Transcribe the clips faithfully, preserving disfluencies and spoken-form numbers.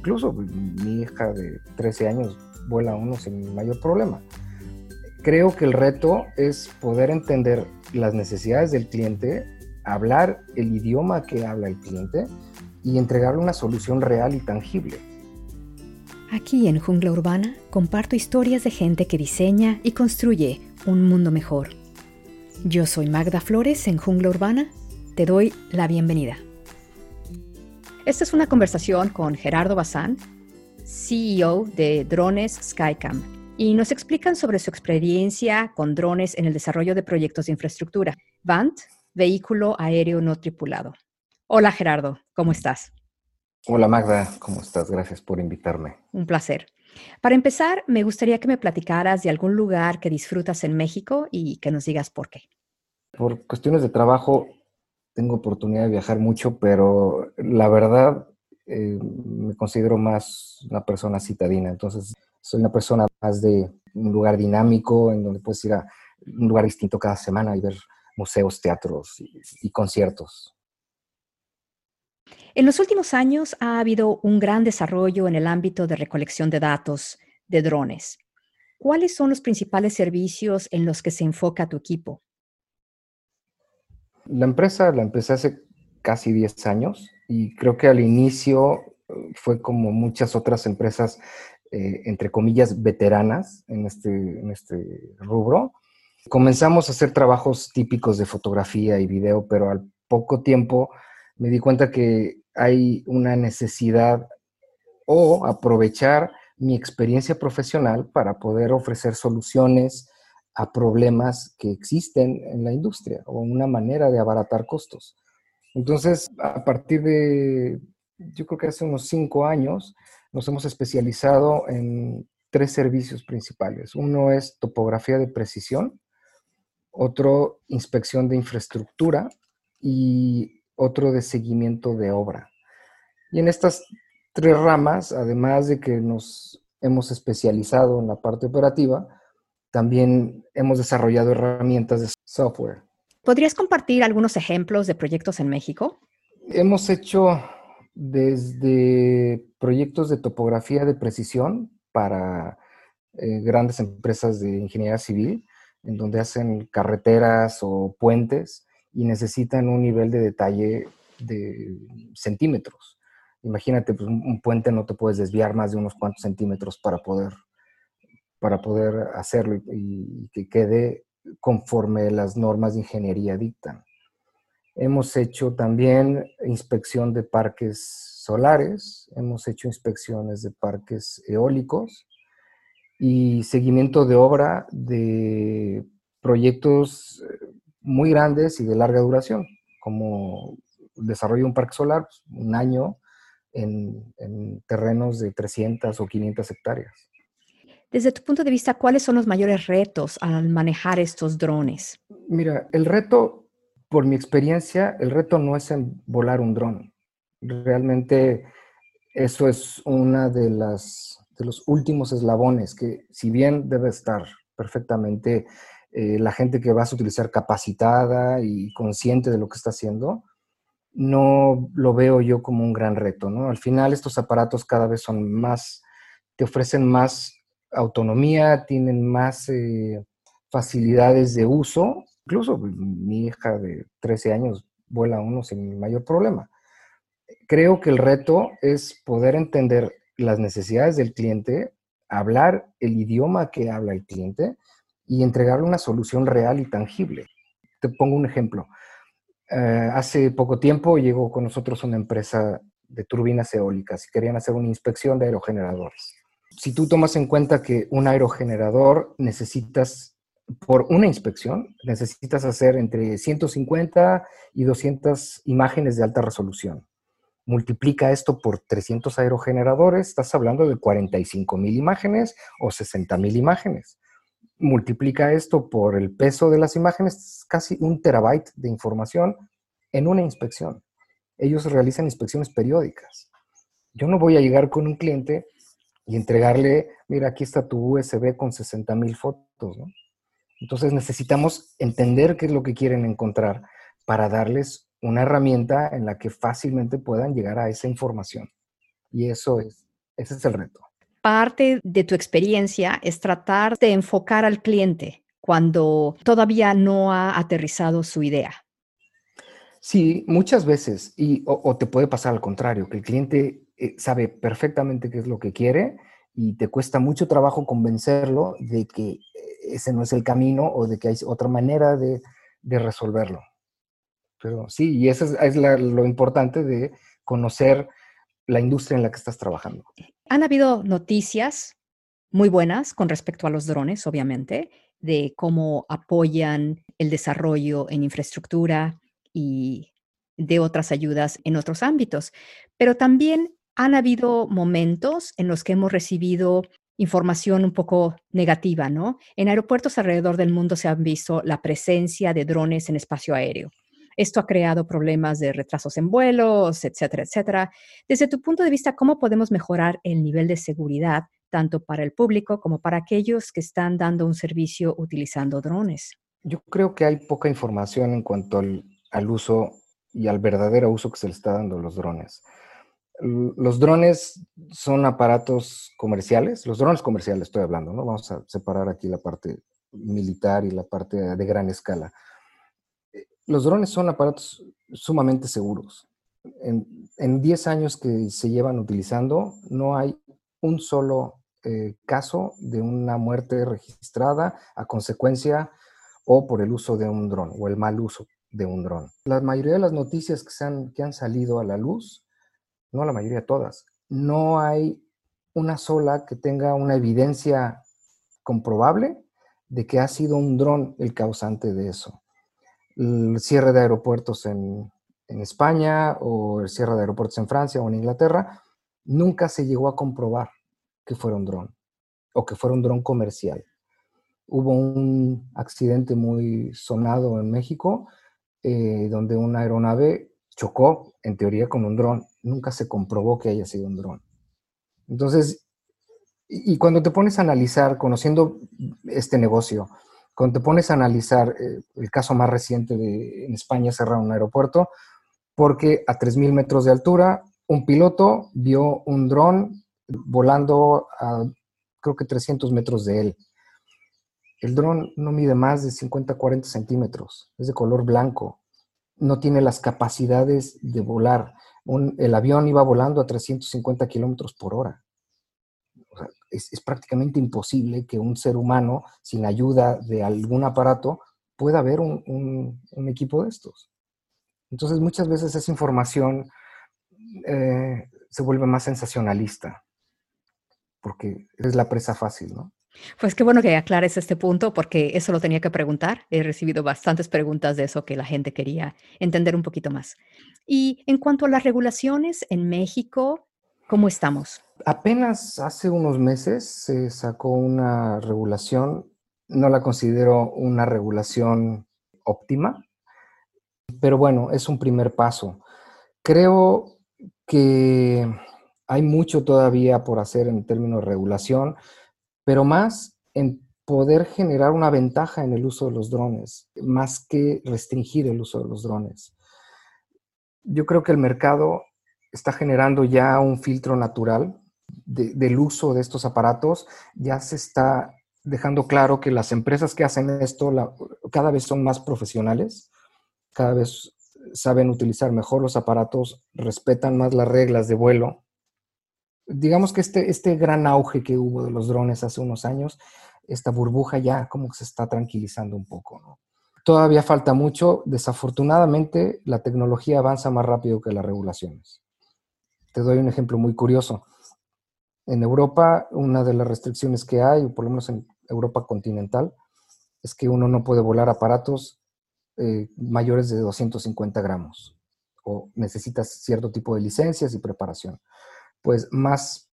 Incluso mi hija de trece años vuela uno sin mayor problema. Creo que el reto es poder entender las necesidades del cliente, hablar el idioma que habla el cliente y entregarle una solución real y tangible. Aquí en Jungla Urbana comparto historias de gente que diseña y construye un mundo mejor. Yo soy Magda Flores en Jungla Urbana. Te doy la bienvenida. Esta es una conversación con Gerardo Bazán, C E O de Drones Skycam, y nos explican sobre su experiencia con drones en el desarrollo de proyectos de infraestructura. VANT, vehículo aéreo no tripulado. Hola Gerardo, ¿cómo estás? Hola Magda, ¿cómo estás? Gracias por invitarme. Un placer. Para empezar, me gustaría que me platicaras de algún lugar que disfrutas en México y que nos digas por qué. Por cuestiones de trabajo, tengo oportunidad de viajar mucho, pero la verdad eh, me considero más una persona citadina. Entonces, soy una persona más de un lugar dinámico, en donde puedes ir a un lugar distinto cada semana y ver museos, teatros y, y conciertos. En los últimos años ha habido un gran desarrollo en el ámbito de recolección de datos de drones. ¿Cuáles son los principales servicios en los que se enfoca tu equipo? La empresa la empecé hace casi diez años y creo que al inicio fue como muchas otras empresas, eh, entre comillas, veteranas en este, en este rubro. Comenzamos a hacer trabajos típicos de fotografía y video, pero al poco tiempo me di cuenta que hay una necesidad o aprovechar mi experiencia profesional para poder ofrecer soluciones a problemas que existen en la industria o una manera de abaratar costos. Entonces, a partir de, yo creo que hace unos cinco años, nos hemos especializado en tres servicios principales. Uno es topografía de precisión, otro inspección de infraestructura y otro de seguimiento de obra. Y en estas tres ramas, además de que nos hemos especializado en la parte operativa, también hemos desarrollado herramientas de software. ¿Podrías compartir algunos ejemplos de proyectos en México? Hemos hecho desde proyectos de topografía de precisión para eh, grandes empresas de ingeniería civil, en donde hacen carreteras o puentes, y necesitan un nivel de detalle de centímetros. Imagínate, pues un puente no te puedes desviar más de unos cuantos centímetros para poder, para poder hacerlo y, y que quede conforme las normas de ingeniería dictan. Hemos hecho también inspección de parques solares, hemos hecho inspecciones de parques eólicos y seguimiento de obra de proyectos muy grandes y de larga duración, como el desarrollo de un parque solar, un año en, en terrenos de trescientas o quinientas hectáreas. Desde tu punto de vista, ¿cuáles son los mayores retos al manejar estos drones? Mira, el reto, por mi experiencia, el reto no es en volar un dron. Realmente eso es una de las de los últimos eslabones que, si bien debe estar perfectamente Eh, la gente que vas a utilizar capacitada y consciente de lo que está haciendo, no lo veo yo como un gran reto, ¿no? Al final estos aparatos cada vez son más, te ofrecen más autonomía, tienen más eh, facilidades de uso. Incluso mi hija de trece años vuela uno sin mayor problema. Creo que el reto es poder entender las necesidades del cliente, hablar el idioma que habla el cliente, y entregarle una solución real y tangible. Te pongo un ejemplo. Eh, hace poco tiempo llegó con nosotros una empresa de turbinas eólicas y querían hacer una inspección de aerogeneradores. Si tú tomas en cuenta que un aerogenerador necesitas, por una inspección, necesitas hacer entre ciento cincuenta y doscientas imágenes de alta resolución. Multiplica esto por trescientos aerogeneradores, estás hablando de cuarenta y cinco mil imágenes o sesenta mil imágenes. Multiplica esto por el peso de las imágenes, casi un terabyte de información en una inspección. Ellos realizan inspecciones periódicas. Yo no voy a llegar con un cliente y entregarle, mira, aquí está tu U S B con sesenta mil fotos, ¿no? Entonces necesitamos entender qué es lo que quieren encontrar para darles una herramienta en la que fácilmente puedan llegar a esa información. Y eso es Ese es el reto. Parte de tu experiencia es tratar de enfocar al cliente cuando todavía no ha aterrizado su idea. Sí, muchas veces. Y, o, o te puede pasar al contrario, que el cliente eh, sabe perfectamente qué es lo que quiere y te cuesta mucho trabajo convencerlo de que ese no es el camino o de que hay otra manera de, de resolverlo. Pero sí, y eso es, es la, lo importante de conocer la industria en la que estás trabajando. Han habido noticias muy buenas con respecto a los drones, obviamente, de cómo apoyan el desarrollo en infraestructura y de otras ayudas en otros ámbitos. Pero también han habido momentos en los que hemos recibido información un poco negativa, ¿no? En aeropuertos alrededor del mundo se han visto la presencia de drones en espacio aéreo. Esto ha creado problemas de retrasos en vuelos, etcétera, etcétera. Desde tu punto de vista, ¿cómo podemos mejorar el nivel de seguridad tanto para el público como para aquellos que están dando un servicio utilizando drones? Yo creo que hay poca información en cuanto al, al uso y al verdadero uso que se le está dando a los drones. Los drones son aparatos comerciales, los drones comerciales estoy hablando, ¿no? Vamos a separar aquí la parte militar y la parte de gran escala. Los drones son aparatos sumamente seguros. En diez años que se llevan utilizando, no hay un solo eh, caso de una muerte registrada a consecuencia o por el uso de un dron o el mal uso de un dron. La mayoría de las noticias que, se han, que han salido a la luz, no la mayoría, todas, no hay una sola que tenga una evidencia comprobable de que ha sido un dron el causante de eso. El cierre de aeropuertos en, en España o el cierre de aeropuertos en Francia o en Inglaterra, nunca se llegó a comprobar que fuera un dron o que fuera un dron comercial. Hubo un accidente muy sonado en México eh, donde una aeronave chocó, en teoría, con un dron. Nunca se comprobó que haya sido un dron. Entonces, y cuando te pones a analizar, conociendo este negocio, cuando te pones a analizar eh, el caso más reciente de en España cerraron un aeropuerto porque a tres mil metros de altura un piloto vio un dron volando a creo que trescientos metros de él. El dron no mide más de cincuenta a cuarenta centímetros, es de color blanco, no tiene las capacidades de volar. Un, el avión iba volando a trescientos cincuenta kilómetros por hora. O sea, es, es prácticamente imposible que un ser humano, sin ayuda de algún aparato, pueda ver un, un, un equipo de estos. Entonces, muchas veces esa información eh, se vuelve más sensacionalista, porque es la presa fácil, ¿no? Pues qué bueno que aclares este punto, porque eso lo tenía que preguntar. He recibido bastantes preguntas de eso que la gente quería entender un poquito más. Y en cuanto a las regulaciones en México, ¿cómo estamos? Apenas hace unos meses se sacó una regulación. No la considero una regulación óptima, pero bueno, es un primer paso. Creo que hay mucho todavía por hacer en términos de regulación, pero más en poder generar una ventaja en el uso de los drones, más que restringir el uso de los drones. Yo creo que el mercado está generando ya un filtro natural de, del uso de estos aparatos. Ya se está dejando claro que las empresas que hacen esto la, cada vez son más profesionales, cada vez saben utilizar mejor los aparatos, respetan más las reglas de vuelo. Digamos que este, este gran auge que hubo de los drones hace unos años, esta burbuja ya como que se está tranquilizando un poco, ¿no? Todavía falta mucho. Desafortunadamente, la tecnología avanza más rápido que las regulaciones. Te doy un ejemplo muy curioso. En Europa, una de las restricciones que hay, o por lo menos en Europa continental, es que uno no puede volar aparatos eh, mayores de doscientos cincuenta gramos. O necesitas cierto tipo de licencias y preparación. Pues más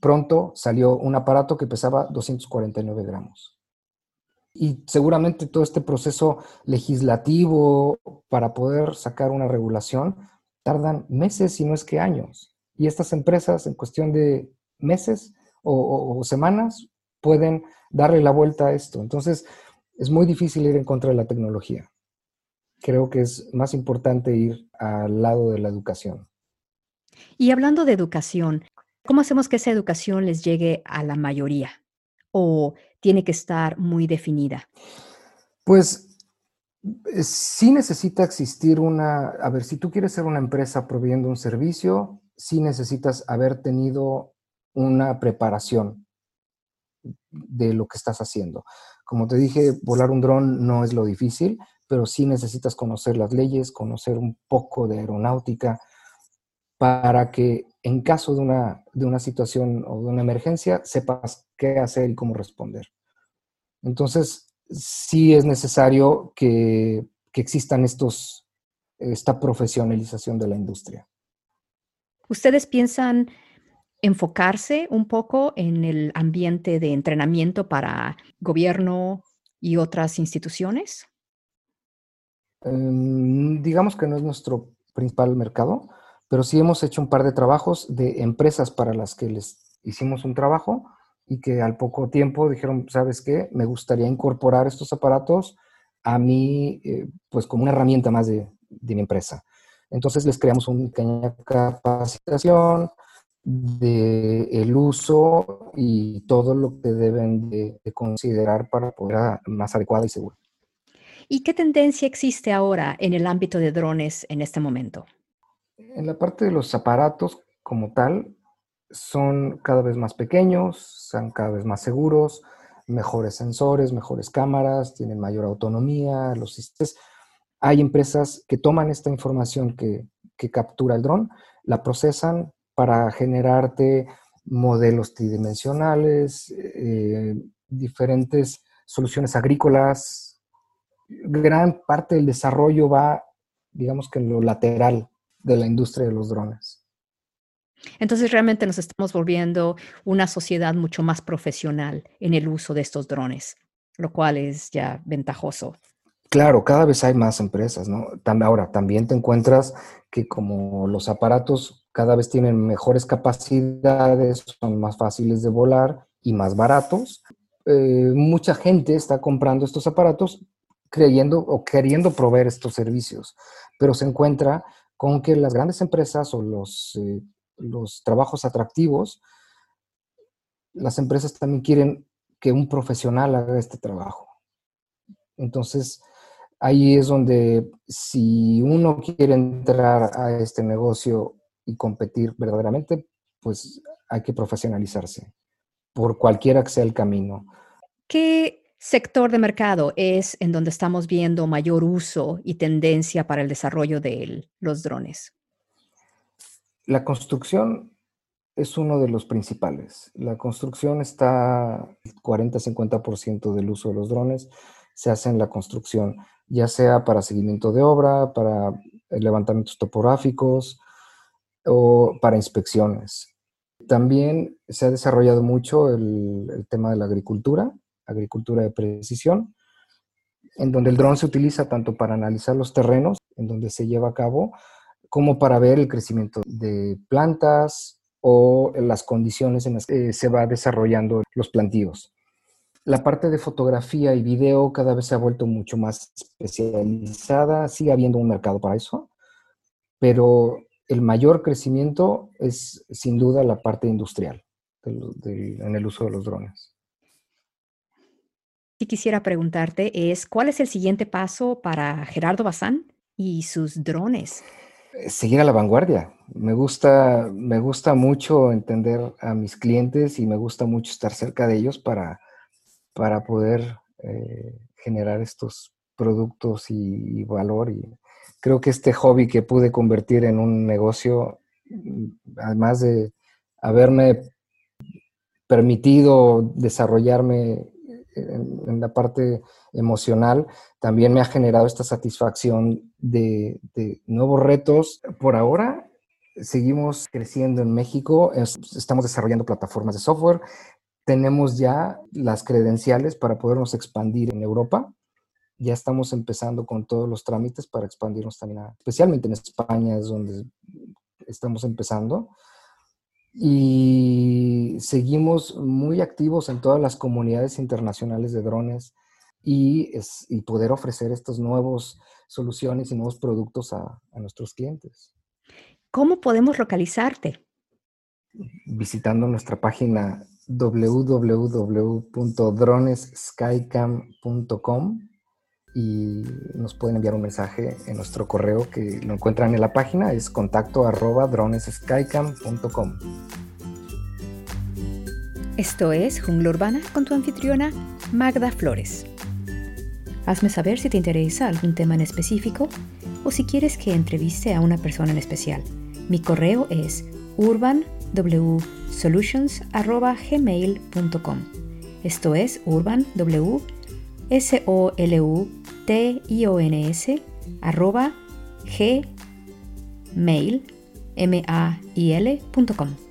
pronto salió un aparato que pesaba doscientos cuarenta y nueve gramos. Y seguramente todo este proceso legislativo para poder sacar una regulación tardan meses, si no es que años. Y estas empresas en cuestión de meses o, o, o semanas pueden darle la vuelta a esto. Entonces es muy difícil ir en contra de la tecnología. Creo que es más importante ir al lado de la educación. Y hablando de educación, ¿Cómo hacemos que esa educación les llegue a la mayoría? ¿O tiene que estar muy definida? Pues sí necesita existir una... A ver, si tú quieres ser una empresa proveyendo un servicio, sí necesitas haber tenido una preparación de lo que estás haciendo. Como te dije, volar un dron no es lo difícil, pero sí necesitas conocer las leyes, conocer un poco de aeronáutica, para que en caso de una, de una situación o de una emergencia, sepas qué hacer y cómo responder. Entonces, sí es necesario que, que existan estos, esta profesionalización de la industria. ¿Ustedes piensan enfocarse un poco en el ambiente de entrenamiento para gobierno y otras instituciones? Um, digamos que no es nuestro principal mercado, pero sí hemos hecho un par de trabajos de empresas para las que les hicimos un trabajo y que al poco tiempo dijeron, ¿sabes qué? Me gustaría incorporar estos aparatos a mí, eh, pues como una herramienta más de, de mi empresa. Entonces les creamos una pequeña capacitación del uso y todo lo que deben de, de considerar para poder ser más adecuada y segura. ¿Y qué tendencia existe ahora en el ámbito de drones en este momento? En la parte de los aparatos como tal, son cada vez más pequeños, son cada vez más seguros, mejores sensores, mejores cámaras, tienen mayor autonomía, los sistemas. Hay empresas que toman esta información que, que captura el dron, la procesan para generarte modelos tridimensionales, eh, diferentes soluciones agrícolas. Gran parte del desarrollo va, digamos que en lo lateral de la industria de los drones. Entonces realmente nos estamos volviendo una sociedad mucho más profesional en el uso de estos drones, lo cual es ya ventajoso. Claro, cada vez hay más empresas, ¿no? Ahora, también te encuentras que como los aparatos cada vez tienen mejores capacidades, son más fáciles de volar y más baratos, eh, mucha gente está comprando estos aparatos creyendo o queriendo proveer estos servicios, pero se encuentra con que las grandes empresas o los... Eh, los trabajos atractivos, las empresas también quieren que un profesional haga este trabajo. Entonces, ahí es donde si uno quiere entrar a este negocio y competir verdaderamente, pues hay que profesionalizarse por cualquiera que sea el camino. ¿Qué sector de mercado es en donde estamos viendo mayor uso y tendencia para el desarrollo de los drones? La construcción es uno de los principales. La construcción está cuarenta a cincuenta por ciento del uso de los drones. Se hace en la construcción, ya sea para seguimiento de obra, para levantamientos topográficos o para inspecciones. También se ha desarrollado mucho el, el tema de la agricultura, agricultura de precisión, en donde el dron se utiliza tanto para analizar los terrenos en donde se lleva a cabo, como para ver el crecimiento de plantas o las condiciones en las que se va desarrollando los plantíos. La parte de fotografía y video cada vez se ha vuelto mucho más especializada, sigue habiendo un mercado para eso, pero el mayor crecimiento es sin duda la parte industrial de, de, en el uso de los drones. Sí quisiera preguntarte es, ¿cuál es el siguiente paso para Gerardo Bazán y sus drones? Seguir a la vanguardia. Me gusta, me gusta mucho entender a mis clientes y me gusta mucho estar cerca de ellos para, para poder eh, generar estos productos y, y valor. Y creo que este hobby que pude convertir en un negocio, además de haberme permitido desarrollarme en, en la parte emocional, también me ha generado esta satisfacción de, de nuevos retos. Por ahora, seguimos creciendo en México, es, estamos desarrollando plataformas de software, tenemos ya las credenciales para podernos expandir en Europa, ya estamos empezando con todos los trámites para expandirnos también, a, especialmente en España es donde estamos empezando. Y seguimos muy activos en todas las comunidades internacionales de drones y, es, y poder ofrecer estas nuevas soluciones y nuevos productos a, a nuestros clientes. ¿Cómo podemos localizarte? visitando nuestra página w w w punto drones skycam punto com y nos pueden enviar un mensaje en nuestro correo que lo encuentran en la página, es contacto arroba drones skycam punto com. Esto es Jungla Urbana con tu anfitriona Magda Flores. Hazme saber si te interesa algún tema en específico o si quieres que entreviste a una persona en especial. Mi correo es urban w solutions arroba gmail punto com. Esto es urban w s o l u t i o n s arroba gmail m a i l punto com.